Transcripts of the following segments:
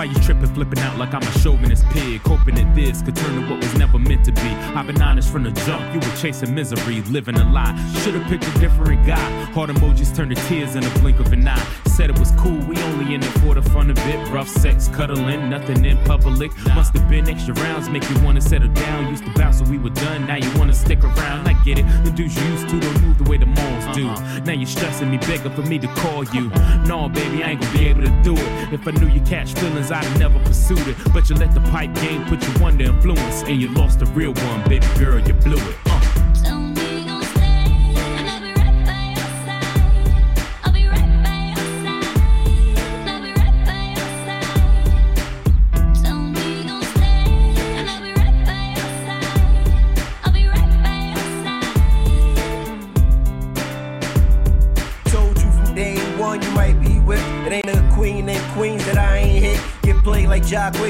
Why you tripping, flipping out like I'm a chauvinist pig? Hoping that this could turn to what was never meant to be. I've been honest from the jump, you were chasing misery, living a lie. Should've picked a different guy. Heart emojis turned to tears in a blink of an eye. Said it was cool, we only in it for the fun of it. Rough sex, cuddling, nothing in public. Must have been extra rounds, make you wanna settle down. Used to bounce when we were done, now you wanna stick around. I get it, the dudes you used to don't move the way the moms do. Now you're stressing me, begging for me to call you. No, baby, I ain't gonna be able to do it. If I knew you catch feelings, I'd have never pursued it. But you let the pipe game put you under influence, and you lost the real one, baby girl, you blew it.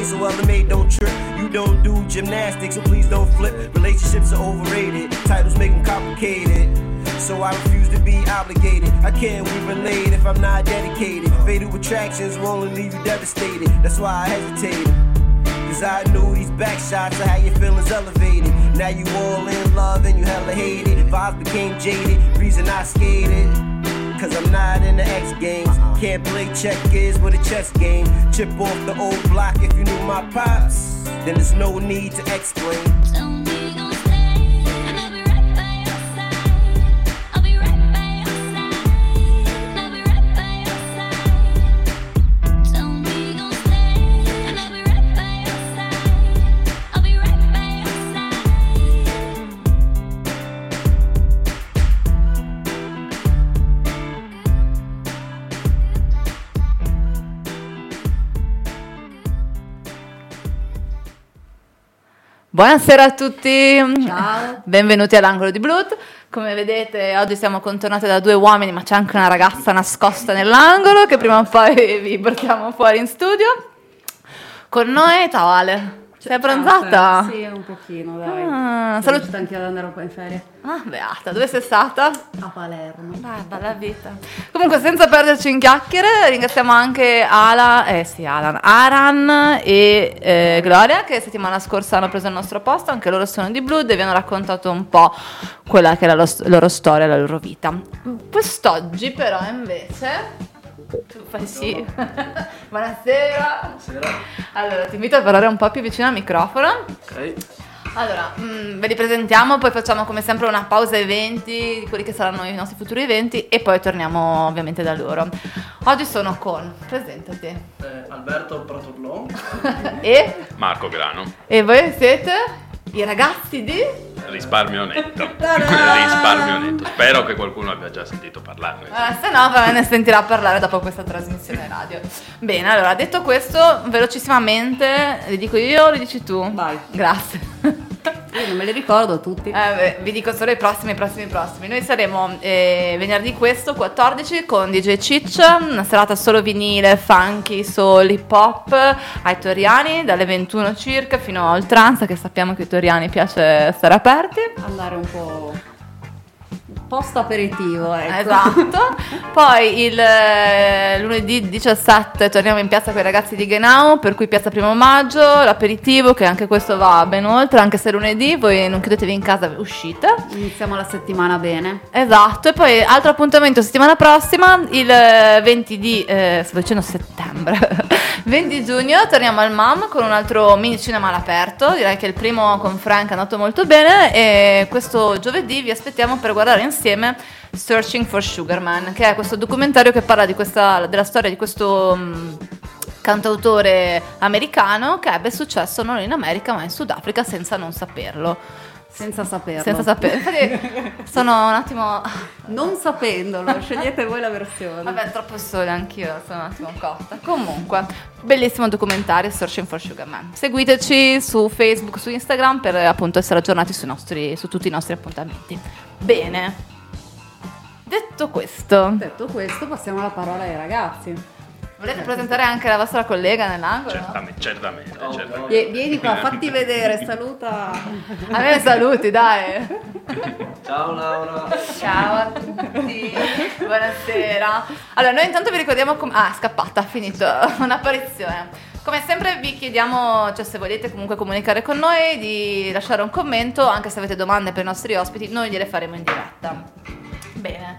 So other mate don't trip. You don't do gymnastics, so please don't flip. Relationships are overrated. Titles make them complicated. So I refuse to be obligated. I can't we relate if I'm not dedicated. Fatal attractions will only leave you devastated. That's why I hesitated. Cause I knew these back shots are how your feelings elevated. Now you all in love and you hella hate it. Vibes became jaded. Reason I skated. Cause I'm not in the X games. Can't play checkers with a chess game. Chip off the old block if you knew my pops. Then there's no need to explain. Buonasera a tutti, ciao, benvenuti all'angolo di Blood. Come vedete oggi siamo contornati da due uomini, ma c'è anche una ragazza nascosta nell'angolo che prima o poi vi portiamo fuori in studio. Con noi, ciao Ale, sei pranzata? Sì, un pochino, dai. Sono riuscita anche ad andare un po' in ferie. Ah, beata, dove sei stata? A Palermo. Dai, bella vita. Comunque, senza perderci in chiacchiere, ringraziamo anche Aran e Gloria, che settimana scorsa hanno preso il nostro posto. Anche loro sono di Blood e vi hanno raccontato un po' quella che è la loro storia, la loro vita. Quest'oggi però invece... Tu fai sì. Buonasera. Buonasera. Allora, ti invito a parlare un po' più vicino al microfono. Ok. Allora, ve li presentiamo, poi facciamo come sempre una pausa eventi, di quelli che saranno i nostri futuri eventi, e poi torniamo ovviamente da loro. Oggi sono con, presentati, Alberto Praturlon e Marco Grano. E voi siete i ragazzi di Risparmio Netto. Risparmio Netto. Spero che qualcuno abbia già sentito parlarne. Se no, ne sentirà parlare dopo questa trasmissione radio. Bene, allora, detto questo, velocissimamente, le dico io o le dici tu? Vai. Grazie. Io non me li ricordo tutti. Vi dico solo i prossimi. Noi saremo venerdì questo 14 con DJ Ciccia, una serata solo vinile, funky, soul, hip hop ai Toriani dalle 21 circa fino a oltranza, che sappiamo che ai Toriani piace stare aperti. Andare un po' post aperitivo, ecco. Esatto. Poi il lunedì 17 torniamo in piazza con i ragazzi di Genau, per cui piazza primo maggio, l'aperitivo, che anche questo va ben oltre, anche se lunedì voi non chiudetevi in casa, uscite, iniziamo la settimana bene. Esatto. E poi altro appuntamento settimana prossima, il 20 giugno torniamo al MAM con un altro mini cinema all'aperto. Direi che il primo con Frank è andato molto bene, e questo giovedì vi aspettiamo per guardare insieme Searching for Sugar Man, che è questo documentario che parla di della storia di questo cantautore americano che ebbe successo non in America ma in Sudafrica senza saperlo. Sono un attimo non sapendolo, scegliete voi la versione. Vabbè, troppo sola, anch'io sono un attimo cotta. Comunque, bellissimo documentario Searching for Sugar Man. Seguiteci su Facebook, su Instagram, per appunto essere aggiornati su tutti i nostri appuntamenti. Bene. Detto questo, passiamo la parola ai ragazzi. Volete presentare anche la vostra collega nell'angolo? Certamente. Vieni qua, fatti vedere, saluta. A me saluti, dai. Ciao Laura. Ciao a tutti, buonasera. Allora, noi intanto vi ricordiamo come... Ah, scappata, finito, un'apparizione. Come sempre vi chiediamo, cioè, se volete comunque comunicare con noi, di lasciare un commento, anche se avete domande per i nostri ospiti, noi gliele faremo in diretta. Bene.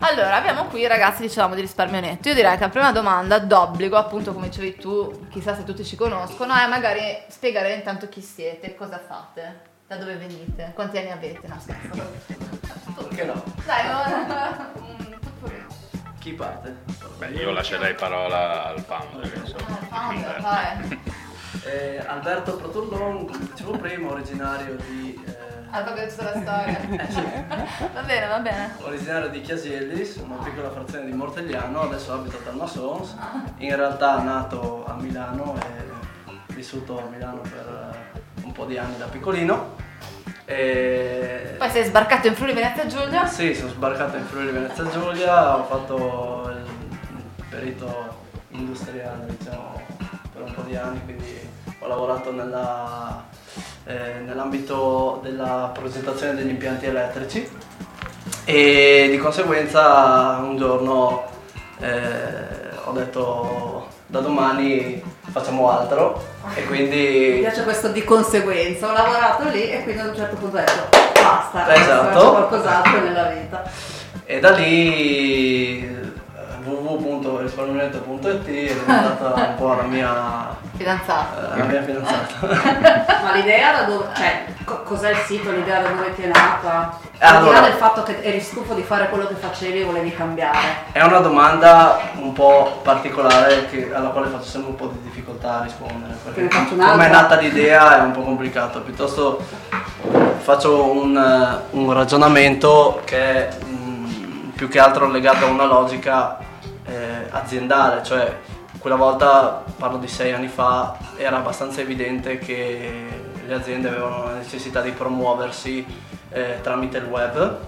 Allora, abbiamo qui i ragazzi, diciamo, di Risparmio Netto. Io direi che la prima domanda d'obbligo, appunto come dicevi tu, chissà se tutti ci conoscono, è magari spiegare intanto chi siete, cosa fate, da dove venite, quanti anni avete. No, scherzo. Perché no? Dai, chi parte? Beh, io lascerei parola al founder. Al founder. Alberto Praturlon, dicevo prima, originario di... Ah, proprio tutta la storia. Va bene. Originario di Chiasellis, una piccola frazione di Mortegliano, adesso abito a Talmasons. In realtà nato a Milano e vissuto a Milano per un po' di anni da piccolino. E... Poi sei sbarcato in Friuli Venezia Giulia? Sì, sono sbarcato in Friuli Venezia Giulia, ho fatto il perito industriale, diciamo, per un po' di anni, quindi ho lavorato nell'ambito della progettazione degli impianti elettrici e di conseguenza un giorno ho detto da domani facciamo altro e quindi... Mi piace questo di conseguenza, ho lavorato lì e quindi a un certo punto ho detto basta, esatto, qualcos'altro nella vita. E da lì www.risparmionetto.it è diventata un po' la mia fidanzata. Ma l'idea da dove, cioè, cos'è il sito, l'idea da dove ti è nata? Allora, al di là del fatto che eri stufo di fare quello che facevi e volevi cambiare. È una domanda un po' particolare alla quale faccio sempre un po' di difficoltà a rispondere, perché come è nata l'idea è un po' complicato, piuttosto faccio un ragionamento che è più che altro legato a una logica aziendale, cioè quella volta, parlo di 6 anni fa, era abbastanza evidente che le aziende avevano la necessità di promuoversi tramite il web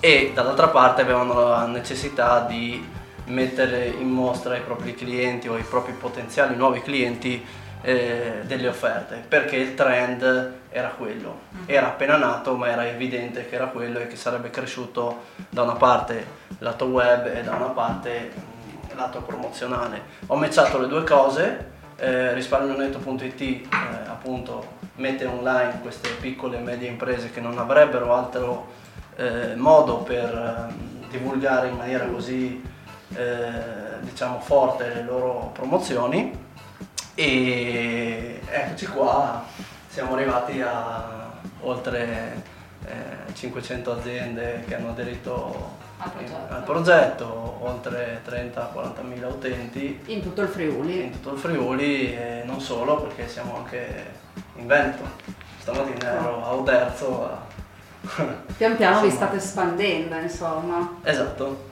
e dall'altra parte avevano la necessità di mettere in mostra ai propri clienti o ai propri potenziali nuovi clienti delle offerte, perché il trend era quello, era appena nato ma era evidente che era quello e che sarebbe cresciuto da una parte lato web e da una parte lato promozionale. Ho matchato le due cose, risparmionetto.it appunto mette online queste piccole e medie imprese che non avrebbero altro modo per divulgare in maniera così diciamo forte le loro promozioni e eccoci qua, siamo arrivati a oltre 500 aziende che hanno aderito al progetto, oltre 30-40.000 utenti in tutto il Friuli e non solo, perché siamo anche in Veneto. Stamattina ero a Uderzo pian piano insomma. Vi state espandendo, insomma, esatto.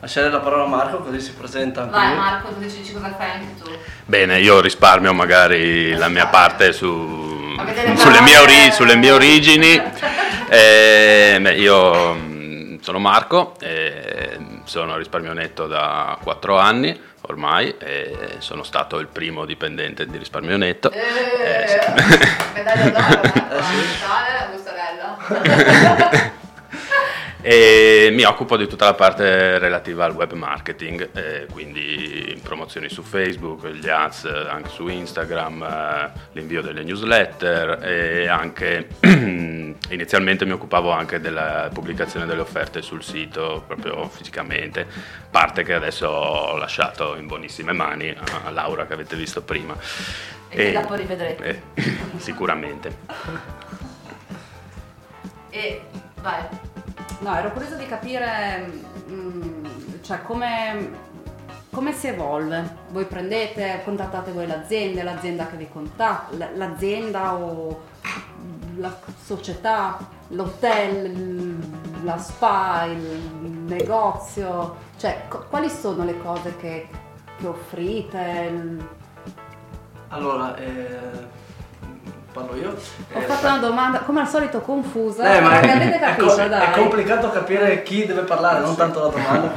Lasciare la parola a Marco, così si presenta anche. Vai Marco, tu dici cosa fai anche tu. Bene, io risparmio magari la mia parte sulle mie origini. Io sono Marco, sono a Risparmio Netto da 4 anni ormai, sono stato il primo dipendente di Risparmio Netto. Medaglia d'oro, e mi occupo di tutta la parte relativa al web marketing, quindi promozioni su Facebook, gli ads anche su Instagram, l'invio delle newsletter e anche inizialmente mi occupavo anche della pubblicazione delle offerte sul sito proprio fisicamente, parte che adesso ho lasciato in buonissime mani a Laura che avete visto prima e dopo rivedrete sicuramente. E vai. No, ero curiosa di capire cioè come si evolve. Voi contattate voi l'azienda che vi contatta, l'azienda o la società, l'hotel, la spa, il negozio, cioè quali sono le cose che offrite? Allora, parlo io. Ho fatto una domanda, come al solito, confusa. Ma avete capito, dai. È complicato capire chi deve parlare, non tanto la domanda.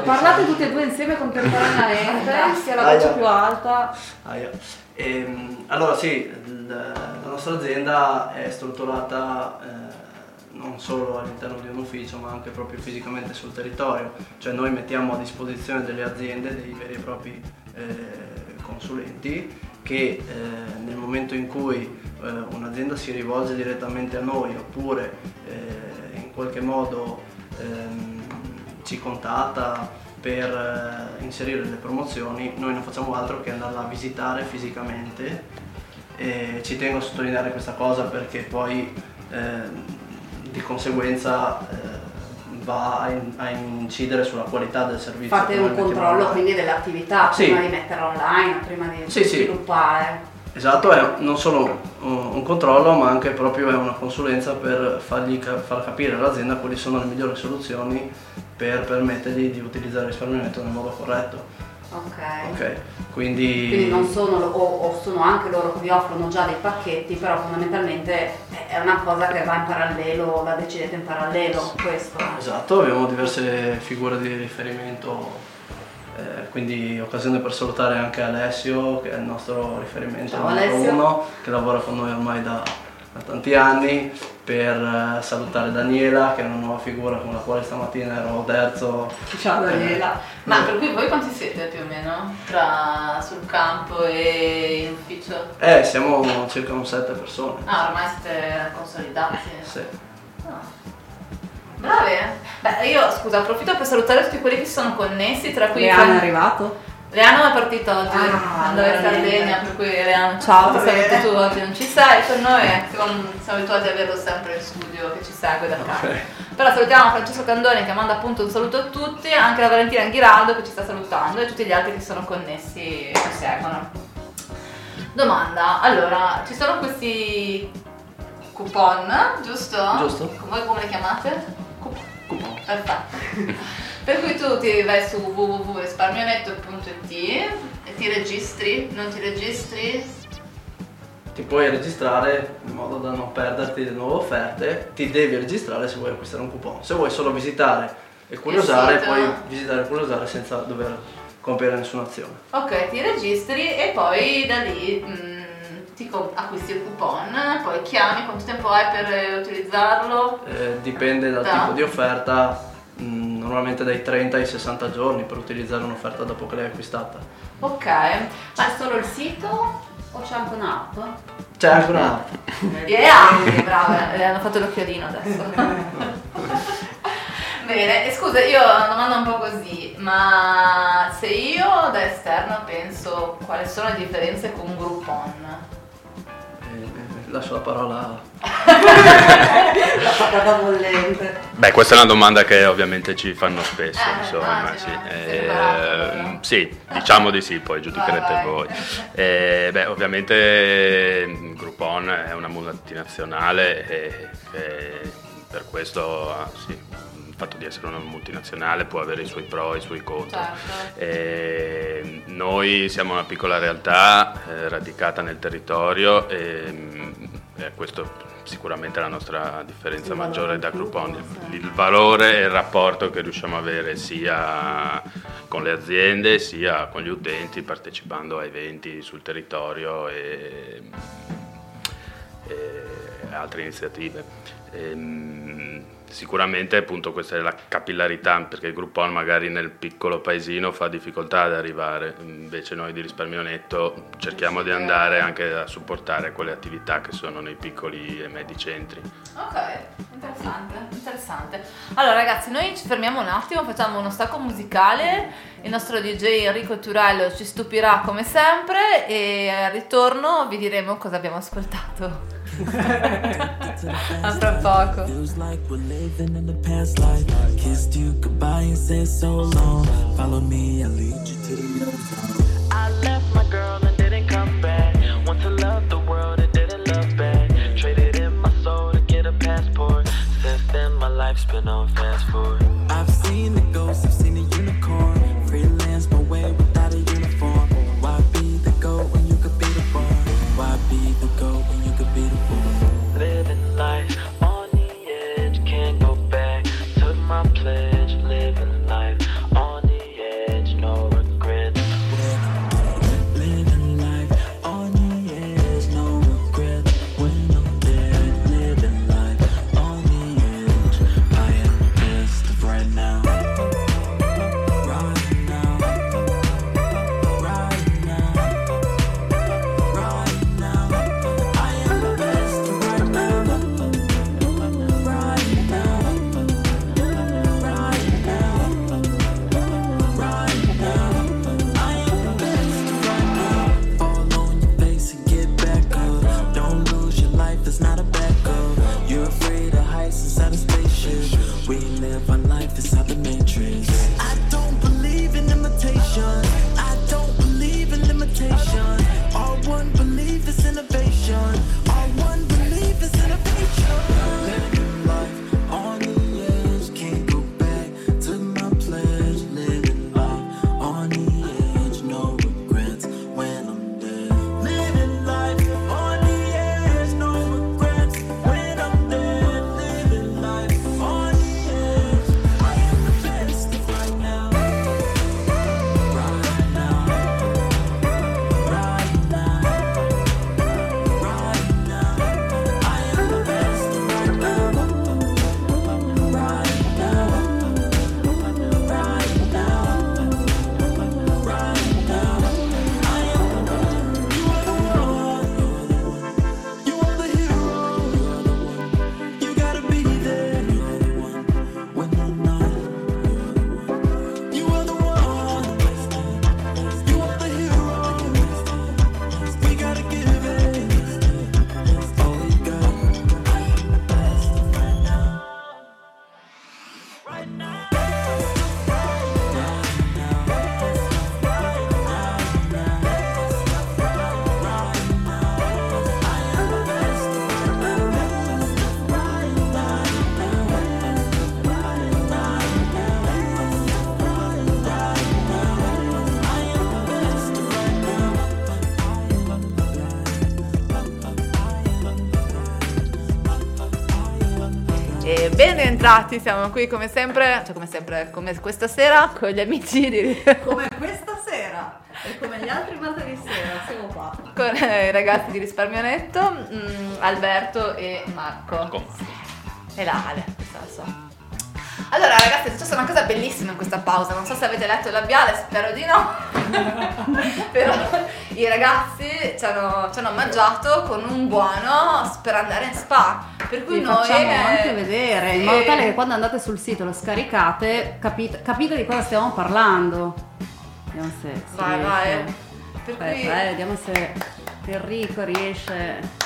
Parlate tutti e due insieme contemporaneamente, sia la voce più alta. Allora sì, la nostra azienda è strutturata non solo all'interno di un ufficio, ma anche proprio fisicamente sul territorio. Cioè noi mettiamo a disposizione delle aziende dei veri e propri consulenti che nel momento in cui un'azienda si rivolge direttamente a noi oppure in qualche modo ci contatta per inserire le promozioni, noi non facciamo altro che andarla a visitare fisicamente. E ci tengo a sottolineare questa cosa perché poi di conseguenza va a incidere sulla qualità del servizio. Fate un controllo quindi dell'attività prima di metterla online, prima di sviluppare. Sì. Esatto, è non solo un controllo ma anche proprio è una consulenza per far capire all'azienda quali sono le migliori soluzioni per permettergli di utilizzare il Risparmio Netto nel modo corretto. Ok, quindi non sono o sono anche loro che vi offrono già dei pacchetti, però fondamentalmente è una cosa che va in parallelo, la decidete in parallelo questo. Esatto, abbiamo diverse figure di riferimento, quindi occasione per salutare anche Alessio che è il nostro riferimento numero uno, che lavora con noi ormai da tanti anni, per salutare Daniela che è una nuova figura con la quale stamattina ero terzo. Ciao Daniela. Ma per cui voi quanti siete più o meno tra sul campo e in ufficio? Siamo circa un 7 persone. Ah, ormai siete consolidati? Sì. Ah. Brave. Beh, io scusa, approfitto per salutare tutti quelli che sono connessi, tra cui Leano è arrivato? Leano è partito oggi, andava in Sardegna, per cui Leano, ciao, ti sei venuto tu oggi, non ci sei con noi, siamo abituati a averlo sempre in studio che ci segue da casa. Okay. Però salutiamo Francesco Candone che manda appunto un saluto a tutti, anche la Valentina Ghiraldo che ci sta salutando e tutti gli altri che sono connessi e ci seguono. Domanda, allora, ci sono questi coupon, giusto? Giusto. Voi come li chiamate? Coupon. Perfetto. Per cui tu ti vai su www.risparmionetto.it e ti registri, non ti registri? Ti puoi registrare in modo da non perderti le nuove offerte, ti devi registrare se vuoi acquistare un coupon. Se vuoi solo visitare e curiosare, puoi visitare e curiosare senza dover compiere nessuna azione. Ok, ti registri e poi da lì ti acquisti il coupon, poi chiami, quanto tempo hai per utilizzarlo? Dipende dal tipo di offerta. Normalmente dai 30 ai 60 giorni per utilizzare un'offerta dopo che l'hai acquistata. Ok, ma è solo il sito o c'è anche un'app? C'è anche un'app. Brava, hanno fatto l'occhiolino adesso. Bene, scusa, io ho una domanda un po' così, ma se io da esterno penso quali sono le differenze con Groupon? Lascio la parola. La patata bollente. Beh, questa è una domanda che ovviamente ci fanno spesso, insomma. Sì, diciamo di sì, poi giudicherete voi. Beh, ovviamente Groupon è una multinazionale e per questo il fatto di essere una multinazionale può avere i suoi pro e i suoi contro. Certo. Noi siamo una piccola realtà radicata nel territorio e questo sicuramente è la nostra differenza maggiore da Groupon, il valore e il rapporto che riusciamo a avere sia con le aziende sia con gli utenti partecipando a eventi sul territorio e altre iniziative. Sicuramente appunto questa è la capillarità, perché il Groupon magari nel piccolo paesino fa difficoltà ad arrivare, invece noi di Risparmio Netto cerchiamo di andare anche a supportare quelle attività che sono nei piccoli e medi centri. Ok, interessante. Allora ragazzi, noi ci fermiamo un attimo, facciamo uno stacco musicale, il nostro DJ Enrico Turallo ci stupirà come sempre e al ritorno vi diremo cosa abbiamo ascoltato. Feels like we're living in the past life. Kissed you goodbye and said so long. Follow me, I'll lead you to the other side. I left my girl and didn't come back. Want to love the world and didn't love back. Traded in my soul to get a passport. Since then my life's been on fast forward. I've seen the ghost, I've seen the unicorn. Freelance my way without a uniform. Why be the goat when you could be the one? Why be the goat when you could be the one? Living life on the edge, can't go back. Took my pledge, living life on the edge, no regrets. Living life on the edge, no regrets. When I'm dead, living life on the edge. I am the best of right now. Right E ben entrati, siamo qui come sempre, cioè come sempre, come questa sera con gli amici di... Come questa sera e come gli altri martedì sera, siamo qua. Con i ragazzi di Risparmio Netto, Alberto e Marco. E la Ale, questa la so. Allora ragazzi, è successa una cosa bellissima in questa pausa, non so se avete letto il labiale, spero di no. Però i ragazzi ci hanno mangiato con un buono per andare in spa, per cui noi facciamo anche vedere, in modo tale che quando andate sul sito lo scaricate, capite di cosa stiamo parlando. Vediamo se vai. Per cui... vediamo se Enrico riesce.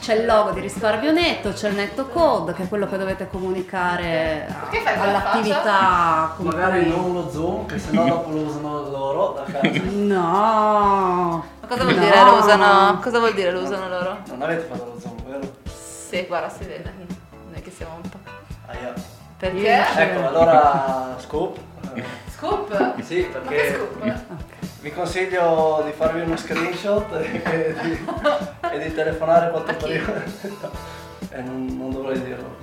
C'è il logo di Risparmio Netto, c'è il netto code che è quello che dovete comunicare all'attività. Magari non lo Zoom, che sennò dopo lo usano loro da casa. No! Ma cosa vuol dire lo usano? Cosa vuol dire lo usano loro? Non avete fatto lo Zoom, vero? Sì, guarda, si vede. Noi che siamo un po'. Ahia. Perché? Ecco, allora scoop. Scoop? Sì, perché scoop? Vi consiglio di farvi uno screenshot e di telefonare quanto prima. E non dovrei dirlo.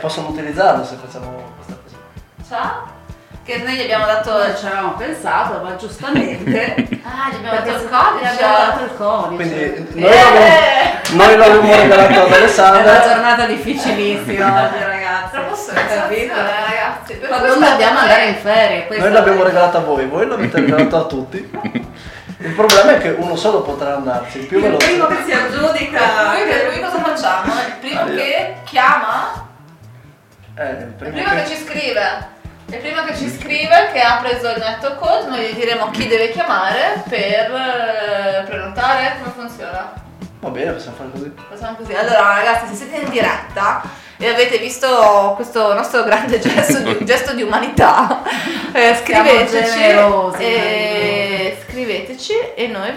Possono utilizzarlo se facciamo questa cosa. Ciao! Che noi gli abbiamo dato, ci avevamo pensato, ma giustamente. Gli abbiamo dato il codice. Quindi noi l'abbiamo regalato ad Alessandra. È una giornata difficilissima oggi, ragazzi. Però posso capire, ragazzi. Ma non dobbiamo andare in ferie. Noi l'abbiamo regalata a voi, voi l'avete regalato a tutti. Il problema è che uno solo potrà andarci, il più veloce. Il primo che si aggiudica. Lui cosa facciamo? Il primo che chiama? Il primo che ci scrive. E prima che ci scrive, che ha preso il netto code, noi gli diremo chi deve chiamare per prenotare. Come funziona? Va bene, possiamo fare così. Allora ragazzi, se siete in diretta e avete visto questo nostro grande gesto di umanità, scriveteci e noi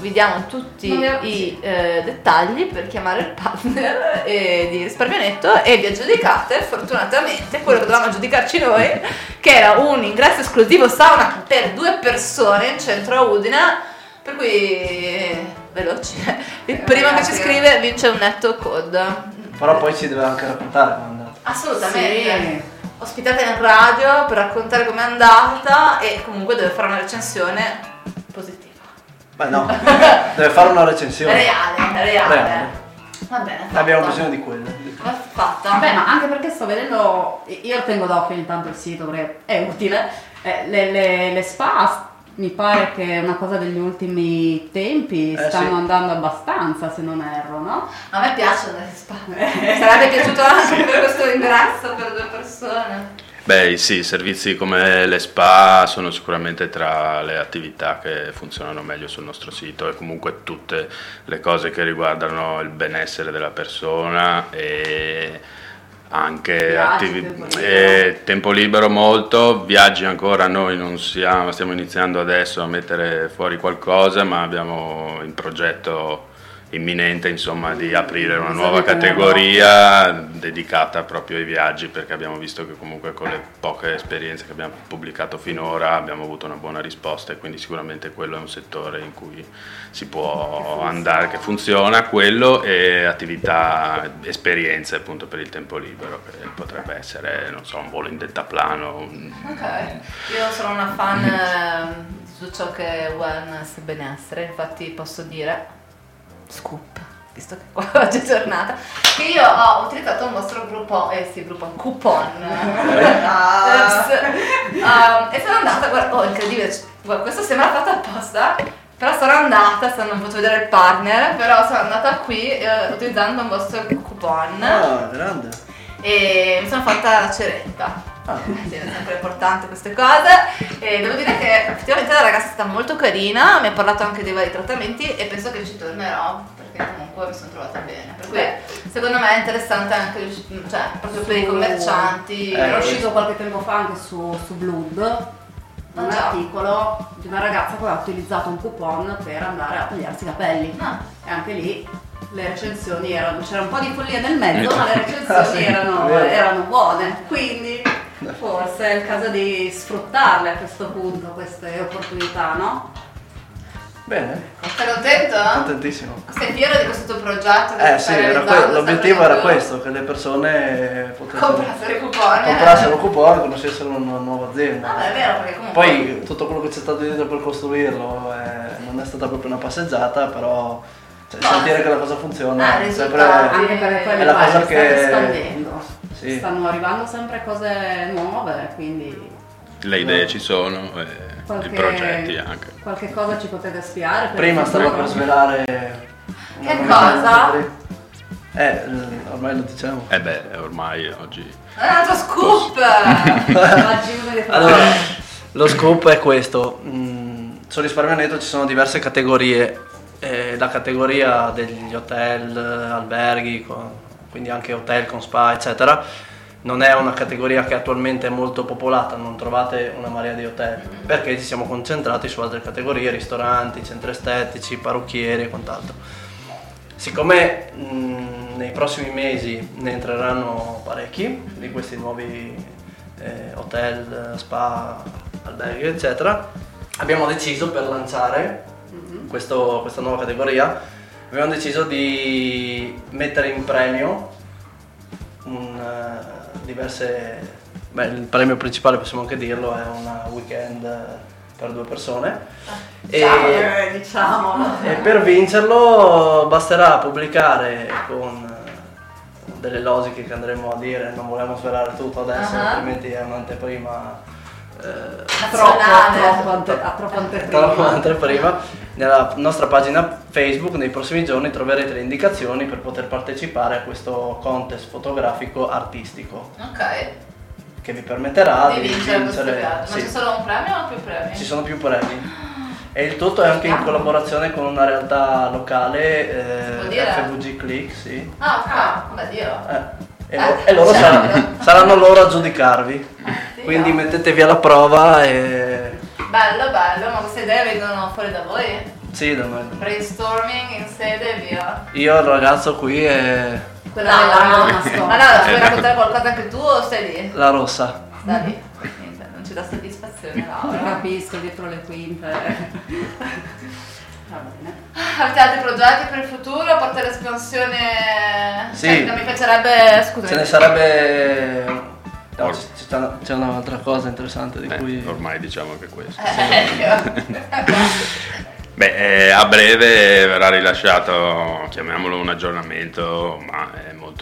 vi diamo tutti i dettagli per chiamare il partner di Risparmio Netto e vi aggiudicate fortunatamente quello che dovevamo aggiudicarci noi, che era un ingresso esclusivo sauna per 2 persone in centro a Udine, per cui veloce, il primo che ci scrive vince un netto code. Però poi ci deve anche raccontare come è andata. Assolutamente. Sì. Ospitata in radio per raccontare com'è andata e comunque deve fare una recensione positiva. Beh no, deve fare una recensione reale. Va bene, abbiamo bisogno di quello. Fatta. Beh, ma anche perché sto vedendo, io tengo d'occhio ogni tanto il sito perché è utile, le spa mi pare che è una cosa degli ultimi tempi, stanno andando abbastanza, se non erro, no? A me piacciono le spa. Sarebbe piaciuto anche per questo ingresso per 2 persone. Beh sì, servizi come le spa sono sicuramente tra le attività che funzionano meglio sul nostro sito e comunque tutte le cose che riguardano il benessere della persona e... anche tempo libero molto, viaggi ancora noi non siamo, stiamo iniziando adesso a mettere fuori qualcosa, ma abbiamo in progetto imminente insomma di aprire una nuova categoria dedicata proprio ai viaggi, perché abbiamo visto che comunque con le poche esperienze che abbiamo pubblicato finora abbiamo avuto una buona risposta e quindi sicuramente quello è un settore in cui si può andare, che funziona quello, e attività, esperienze appunto per il tempo libero, che potrebbe essere non so un volo in deltaplano. Io sono una fan su ciò che è wellness e benessere, infatti posso dire scoop, visto che qua oggi è giornata, che io ho utilizzato un vostro coupon e sono andata, guarda, incredibile, questo sembra fatto apposta, però non posso vedere il partner, però sono andata qui utilizzando un vostro coupon grande e mi sono fatta la ceretta. È sempre importante queste cose e devo dire che effettivamente la ragazza è stata molto carina, mi ha parlato anche dei vari trattamenti e penso che ci tornerò perché comunque mi sono trovata bene, per cui secondo me è interessante anche, cioè proprio per i commercianti. Era uscito qualche tempo fa anche su Blood un articolo di una ragazza che aveva utilizzato un coupon per andare a tagliarsi i capelli e anche lì le recensioni erano, c'era un po' di follia nel mezzo ma le recensioni erano buone, quindi forse è il caso di sfruttarle a questo punto, queste opportunità, no? Bene. Sei contento? Contentissimo. Sei fiero di questo tuo progetto? Che sì, l'obiettivo era questo, che le persone potessero comprassero coupon e conoscessero una nuova azienda. Ah, è vero, perché comunque... Poi tutto quello che c'è stato dietro per costruirlo non è stata proprio una passeggiata, però... Cioè, sentire che la cosa funziona sempre è la cosa che... Sì. Stanno arrivando sempre cose nuove, quindi... Le idee ci sono, i progetti anche. Qualche cosa ci potete spiare? Prima stavo per svelare... Che cosa? Ormai lo diciamo. Ormai oggi... È un altro scoop! Allora, lo scoop è questo. Su Risparmio Netto ci sono diverse categorie. La categoria degli hotel, alberghi, quindi anche hotel con spa, eccetera, non è una categoria che attualmente è molto popolata, non trovate una marea di hotel, perché ci siamo concentrati su altre categorie, ristoranti, centri estetici, parrucchieri e quant'altro. Siccome nei prossimi mesi ne entreranno parecchi di questi nuovi hotel, spa, alberghi, eccetera, abbiamo deciso per lanciare questa nuova categoria, abbiamo deciso di mettere in premio il premio principale, possiamo anche dirlo, è un weekend per due persone. E per vincerlo basterà pubblicare con delle logiche che andremo a dire, non volevamo svelare tutto adesso, altrimenti è un'anteprima. Troppo anteprima. Nella nostra pagina Facebook nei prossimi giorni troverete le indicazioni per poter partecipare a questo contest fotografico artistico. Ok. Che vi permetterà di vincere. Ma c'è solo un premio o più premi? Ci sono più premi. E il tutto è anche in collaborazione con una realtà locale, FVG Click, sì. E loro saranno loro a giudicarvi. Quindi mettetevi alla prova e... Bello, ma queste idee vengono fuori da voi? Sì, da me. Brainstorming in sede e via. Io il ragazzo qui è... Quella dell'anima. Vuoi raccontare qualcosa anche tu o stai lì? La rossa. Stai lì? Non ci dà soddisfazione, Laura. Capisco, dietro le quinte. Va bene. Avete altri progetti per il futuro? A parte l'espansione... Sì. Non mi piacerebbe... Scusami. Ce ne sarebbe... No, c'è un'altra cosa interessante di cui... Ormai diciamo che questo. A breve verrà rilasciato, chiamiamolo un aggiornamento, ma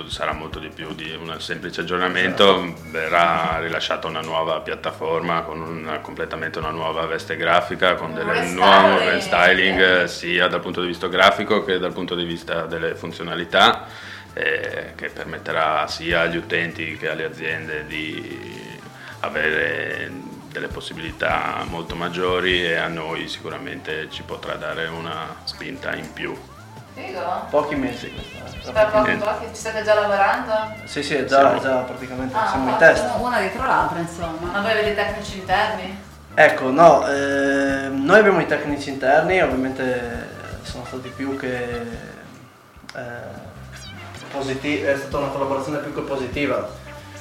sarà molto di più di un semplice aggiornamento. Verrà rilasciata una nuova piattaforma con completamente una nuova veste grafica, con delle nuove styling sia dal punto di vista grafico che dal punto di vista delle funzionalità. Che permetterà sia agli utenti che alle aziende di avere delle possibilità molto maggiori, e a noi sicuramente ci potrà dare una spinta in più. Figo. Pochi mesi pochi. Ci state già lavorando? Sì, è già praticamente siamo in testa. Una dietro l'altra, insomma. Ma voi avete i tecnici interni? Ecco, no, noi abbiamo i tecnici interni, ovviamente sono stati più che... è stata una collaborazione più che positiva,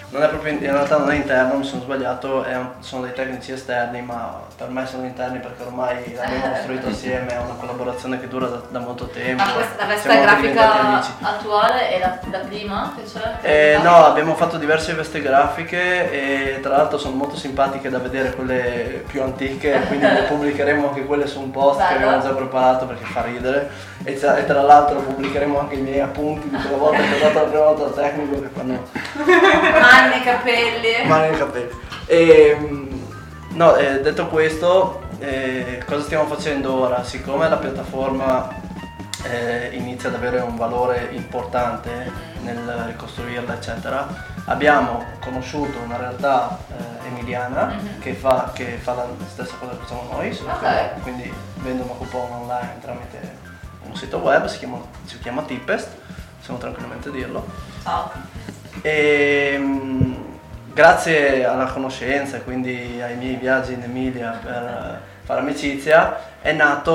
non è proprio, in realtà non è interno, mi sono sbagliato, sono dei tecnici esterni, ma per me sono interni perché ormai l'abbiamo costruito assieme, è una collaborazione che dura da molto tempo. Ma questa grafica attuale è la prima che c'è? No, abbiamo fatto diverse veste grafiche e tra l'altro sono molto simpatiche da vedere quelle più antiche, quindi le pubblicheremo anche quelle su un post che abbiamo già preparato perché fa ridere, e tra l'altro pubblicheremo anche i miei appunti di quella volta che ho dato la prima volta al tecnico che fanno... Mani nei capelli. Detto questo, cosa stiamo facendo ora? Siccome la piattaforma inizia ad avere un valore importante nel ricostruirla, eccetera, abbiamo conosciuto una realtà emiliana che fa la stessa cosa che facciamo noi, quindi vendono coupon online tramite un sito web, si chiama Tipest, possiamo tranquillamente dirlo. E grazie alla conoscenza e quindi ai miei viaggi in Emilia per fare amicizia è nata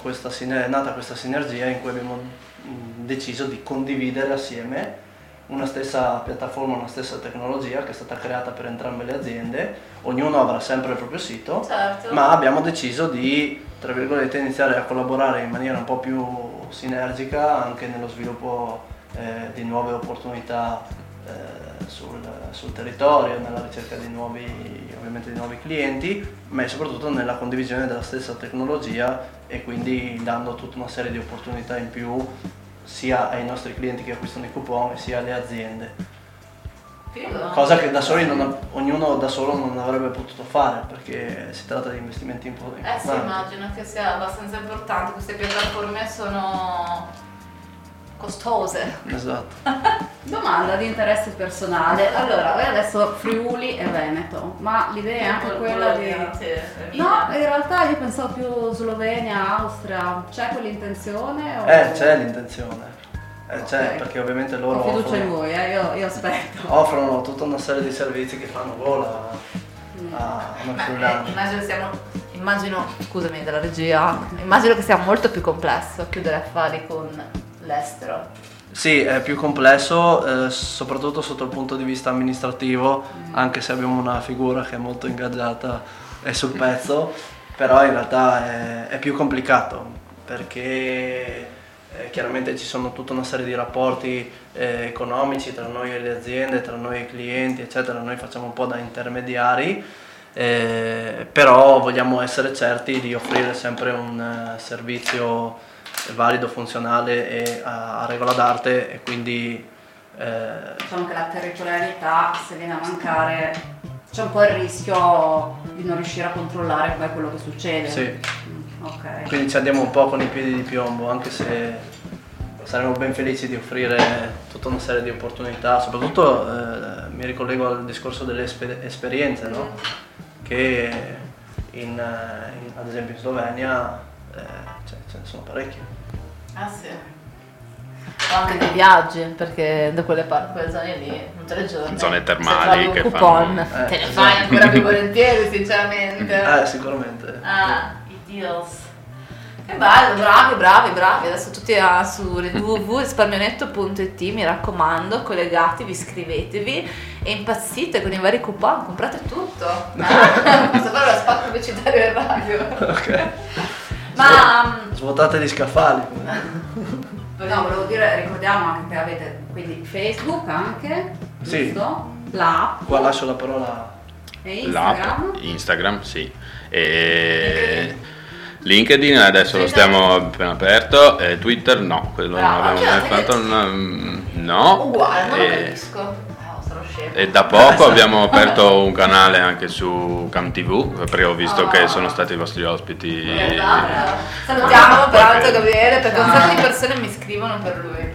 questa sinergia in cui abbiamo deciso di condividere assieme una stessa piattaforma, una stessa tecnologia che è stata creata per entrambe le aziende. Ognuno avrà sempre il proprio sito, ma abbiamo deciso di tra virgolette, iniziare a collaborare in maniera un po' più sinergica anche nello sviluppo di nuove opportunità sul territorio, nella ricerca di nuovi clienti, ma soprattutto nella condivisione della stessa tecnologia e quindi dando tutta una serie di opportunità in più sia ai nostri clienti che acquistano i coupon sia alle aziende. Cosa che da soli ognuno da solo non avrebbe potuto fare, perché si tratta di investimenti importanti. Sì, immagino che sia abbastanza importante. Queste piattaforme sono costose. Esatto. Domanda di interesse personale. Allora, voi adesso Friuli e Veneto, ma l'idea è anche quella di... No, in realtà io pensavo più Slovenia, Austria. C'è quell'intenzione? O... c'è l'intenzione. Okay. Perché ovviamente loro ho fiducia in voi, io aspetto. Offrono tutta una serie di servizi che fanno gola a immagino che sia molto più complesso chiudere affari con l'estero. Sì, è più complesso, soprattutto sotto il punto di vista amministrativo, anche se abbiamo una figura che è molto ingaggiata e sul pezzo, però in realtà è più complicato perché... chiaramente ci sono tutta una serie di rapporti economici tra noi e le aziende, tra noi e i clienti, eccetera. Noi facciamo un po' da intermediari, però vogliamo essere certi di offrire sempre un servizio valido, funzionale e a regola d'arte, e quindi... Diciamo che la territorialità, se viene a mancare, c'è un po' il rischio di non riuscire a controllare poi quello che succede. Sì. Okay. Quindi ci andiamo un po' con i piedi di piombo, anche se saremo ben felici di offrire tutta una serie di opportunità. Soprattutto mi ricollego al discorso delle esperienze, no? Che ad esempio in Slovenia ce ne sono parecchie. Ah sì, o anche dei viaggi, perché da quelle zone lì, tutte le giorni, zone termali, un che coupon, te ne fai ancora più volentieri sinceramente. Sicuramente. Deals. Che bello, bravi, adesso tutti su www.risparmionetto.it, mi raccomando, collegatevi, iscrivetevi e impazzite con i vari coupon, comprate tutto. Questo però lo spacco pubblicitario del radio. Ok. Ma svuotate gli scaffali. No, volevo dire, ricordiamo anche che avete quindi Facebook anche, giusto? Sì. L'app. Qua lascio la parola. E Instagram? Instagram, sì. E... LinkedIn adesso Twitter. Lo stiamo appena aperto, Twitter no, quello non abbiamo mai fatto, no. Uguale, non lo capisco. Sono scemo. E da poco abbiamo aperto un canale anche su CamTV, perché ho visto che sono stati i vostri ospiti. Salutiamo peraltro Gabriele, perché un sacco di persone mi scrivono per lui.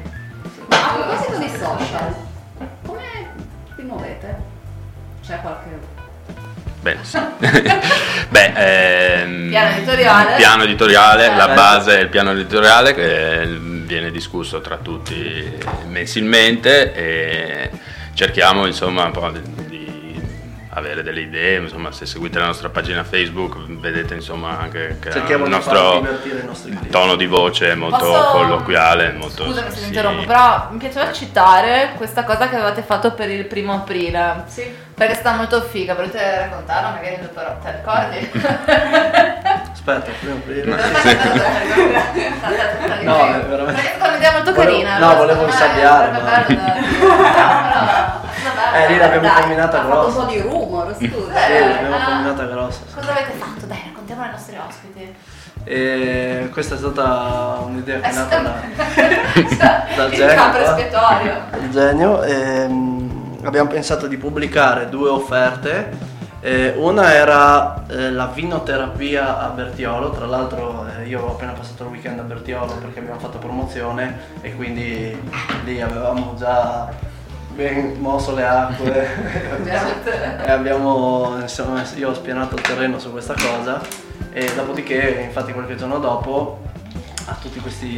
Ma a proposito dei social, come vi muovete? C'è qualche... Beh, sì. Piano editoriale, la base è il piano editoriale che viene discusso tra tutti mensilmente e cerchiamo insomma un po' di avere delle idee, insomma se seguite la nostra pagina Facebook vedete insomma anche che cerchiamo il nostro tono di voce è molto colloquiale, molto... Scusami se ti interrompo, però mi piaceva citare questa cosa che avevate fatto per il 1 aprile. Sì. Perché sta molto figa, volete raccontarlo magari dopo, te ricordi? Aspetta, prima. No, veramente. Perché è un'idea molto carina. No, volevo insabbiare. Lì l'abbiamo combinata grossa. Ha fatto un po' di rumor, scusa. Sì, l'abbiamo combinata grossa. Cosa avete fatto? Dai, raccontiamo ai nostri ospiti. E questa è stata un'idea che è nata dal genio. Il genio. Abbiamo pensato di pubblicare 2 offerte, una era la vinoterapia a Bertiolo, tra l'altro io ho appena passato il weekend a Bertiolo perché abbiamo fatto promozione e quindi lì avevamo già ben mosso le acque e io ho spianato il terreno su questa cosa e dopodiché infatti qualche giorno dopo a tutto questo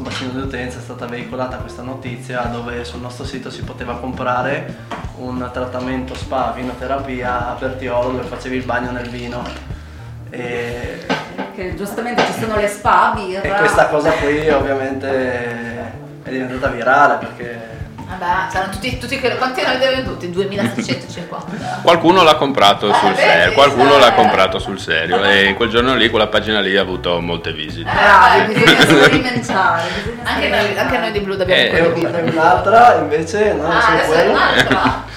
bacino di utenza è stata veicolata questa notizia dove sul nostro sito si poteva comprare un trattamento spa vinoterapia a Bertiolo dove facevi il bagno nel vino e che giustamente ci sono le spa birra e questa cosa qui ovviamente è diventata virale perché Vabbè, saranno tutti quelli. Quanti ne avete venduti? 2650. Qualcuno l'ha comprato sul serio. Qualcuno l'ha comprato sul serio. E in quel giorno lì, quella pagina lì ha avuto molte visite. Bisogna sperimentare. Anche noi di Blood abbiamo condiviso. Un'altra invece, no,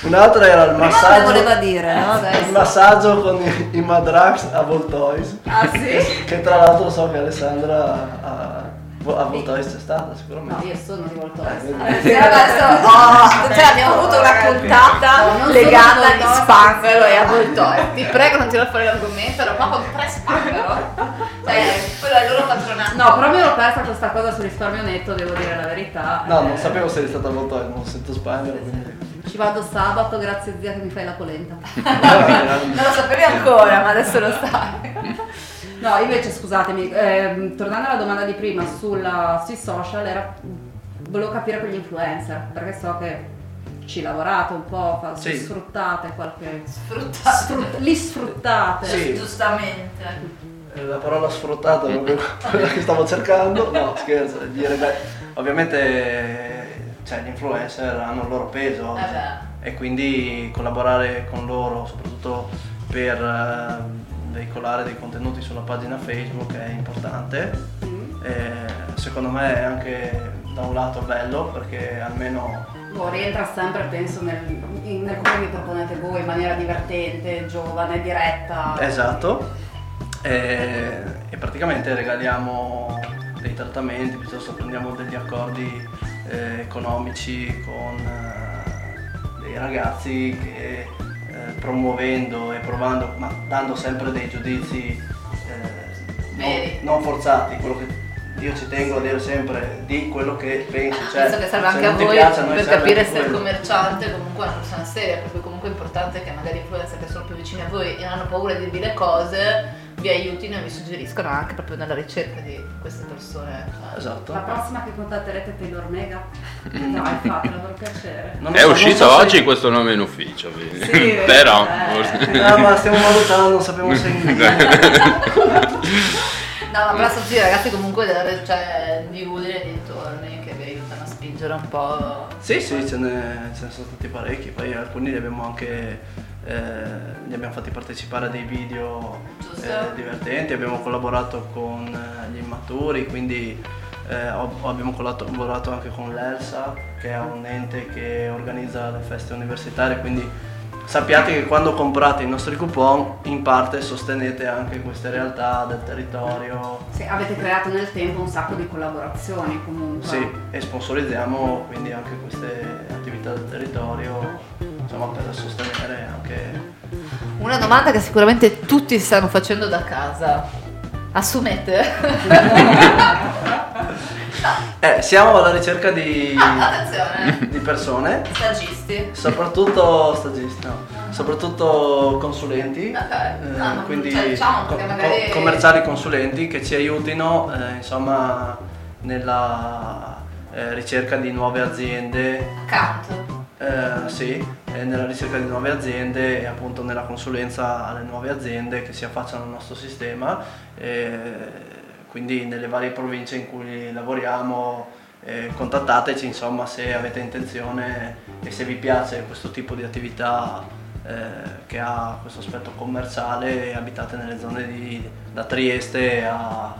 un'altra era il massaggio. Cosa voleva dire, no? Il massaggio con i madrax a Voltois. Ah sì? Che tra l'altro so che Alessandra ha. A Voltois c'è stata sicuramente. No, io sono di Voltois. Abbiamo avuto una puntata legata di Spanghero e a Voltois. Ti prego, non tirare fuori l'argomento, ero qua con tre Spanghero. Quello è il loro patronato. No, però mi ero persa questa cosa sul risparmio netto, devo dire la verità. No, non sapevo se eri stata a Voltois, non sento Spanghero. Quindi... Ci vado sabato, grazie zia che mi fai la polenta. Non lo sapevi ancora, ma adesso lo sai. No, invece scusatemi, tornando alla domanda di prima sui social, volevo capire con gli influencer, perché so che ci lavorate un po', sì. Sfruttate qualche... Li sfruttate. Sì. Giustamente. La parola sfruttata è proprio quella che stavo cercando, no scherzo, dire beh, ovviamente cioè, gli influencer hanno il loro peso e quindi collaborare con loro, soprattutto per... veicolare dei contenuti sulla pagina Facebook è importante, secondo me è anche da un lato bello perché almeno rientra sempre penso nel come vi proponete voi in maniera divertente, giovane, diretta. Esatto, e praticamente regaliamo dei trattamenti piuttosto prendiamo degli accordi economici con dei ragazzi che promuovendo e provando, ma dando sempre dei giudizi non forzati, quello che io ci tengo a dire sempre di quello che penso, cioè penso che serve anche a voi piace, per capire se il commerciante comunque è una persona seria, perché comunque è importante che magari influencer che sono più vicini a voi e non hanno paura di dirvi le cose vi aiutino e vi suggeriscono anche proprio nella ricerca di queste persone. Cioè. Esatto. La prossima che contatterete Taylor Mega? No, fatelo per piacere. È uscito oggi questo nome in ufficio, sì, però. No, ma stiamo valutando, non sappiamo se No, ma però sono tutti ragazzi comunque cioè, di Udine e dintorni che vi aiutano a spingere un po'. Sì, sì, ce ne sono stati parecchi, poi alcuni li abbiamo anche. Li abbiamo fatti partecipare a dei video divertenti, abbiamo collaborato con gli immaturi, quindi abbiamo collaborato anche con l'ELSA che è un ente che organizza le feste universitarie, quindi sappiate che quando comprate i nostri coupon in parte sostenete anche queste realtà del territorio. Sì, avete creato nel tempo un sacco di collaborazioni comunque. Sì, e sponsorizziamo quindi anche queste attività del territorio. Insomma, per sostenere anche... Una domanda che sicuramente tutti stanno facendo da casa. Assumete? Siamo alla ricerca di persone. Stagisti. Soprattutto consulenti. No, quindi diciamo magari... commerciali consulenti che ci aiutino insomma nella ricerca di nuove aziende. Accanto. Sì, nella ricerca di nuove aziende e appunto nella consulenza alle nuove aziende che si affacciano al nostro sistema, quindi nelle varie province in cui lavoriamo, contattateci insomma se avete intenzione e se vi piace questo tipo di attività che ha questo aspetto commerciale e abitate nelle zone da Trieste a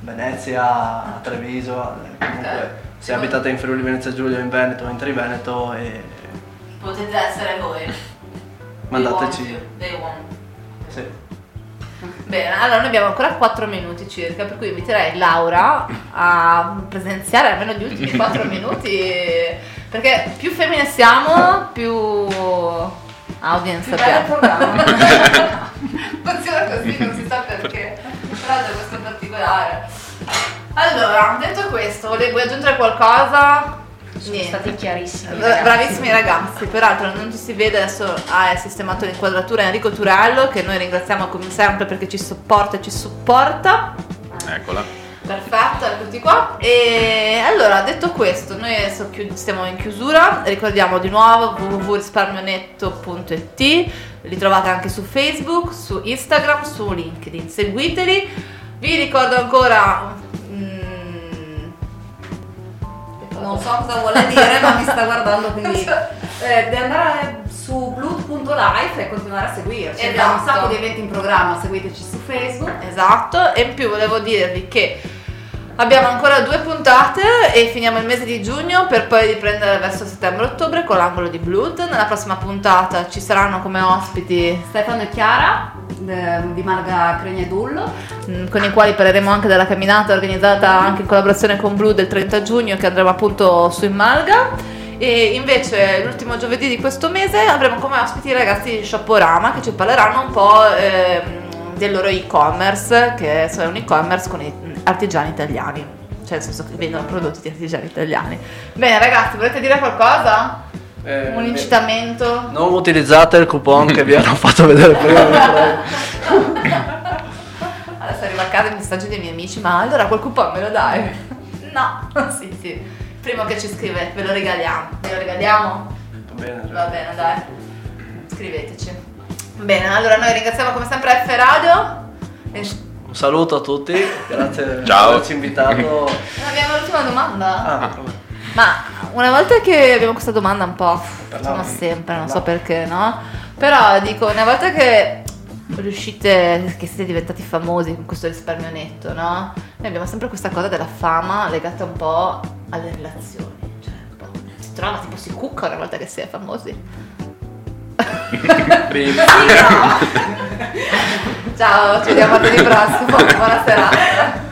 Venezia, a Treviso, comunque. Se abitate in Friuli Venezia Giulia, in Veneto, in Triveneto e... potete essere voi. Mandateci. They want. Sì. Bene, allora noi abbiamo ancora 4 minuti circa, per cui inviterei Laura a presenziare almeno gli ultimi 4 minuti, perché più femmine siamo, più audience abbiamo. Funziona così, non si sa perché, però c'è questo particolare. Allora, detto questo, vuoi aggiungere qualcosa? Sono stati chiarissimi. Bravissimi ragazzi, peraltro non ci si vede, adesso ha sistemato l'inquadratura Enrico Turallo, che noi ringraziamo come sempre perché ci sopporta e ci supporta. Eccola. Perfetto, eccoti qua. E allora, detto questo, noi adesso stiamo in chiusura, ricordiamo di nuovo www.risparmionetto.it, li trovate anche su Facebook, su Instagram, su LinkedIn, seguiteli. Vi ricordo ancora non so cosa vuole dire ma mi sta guardando, quindi di andare su Blood.life e continuare a seguirci. Abbiamo un sacco di eventi in programma, seguiteci su Facebook. Esatto, e in più volevo dirvi che abbiamo ancora 2 puntate e finiamo il mese di giugno per poi riprendere verso settembre-ottobre con l'angolo di Blood. Nella prossima puntata ci saranno come ospiti Stefano e Chiara di Malga Creniedullo, con i quali parleremo anche della camminata organizzata anche in collaborazione con Blood del 30 giugno che andremo appunto su in Malga. E invece l'ultimo giovedì di questo mese avremo come ospiti i ragazzi di Shoporama che ci parleranno un po' del loro e-commerce, che è un e-commerce con i artigiani italiani, cioè nel senso che vendono prodotti di artigiani italiani. Bene ragazzi, volete dire qualcosa? Un incitamento? Non utilizzate il coupon che vi hanno fatto vedere prima. Adesso arriva a casa il messaggio dei miei amici: ma allora quel coupon me lo dai? No, sì. Primo che ci scrive, ve lo regaliamo. Ve lo regaliamo? Va bene, dai. Scriveteci. Bene, allora noi ringraziamo come sempre F Radio. Un saluto a tutti, grazie per averci invitato. Non abbiamo l'ultima domanda. Ma una volta che abbiamo questa domanda un po', facciamo sempre, non so perché, no? Però dico, una volta che riuscite, che siete diventati famosi con questo risparmio netto, no? Noi abbiamo sempre questa cosa della fama legata un po' alle relazioni, cioè un po' si trova, tipo si cucca una volta che si è famosi. Ciao, ci vediamo al prossimo, buona serata.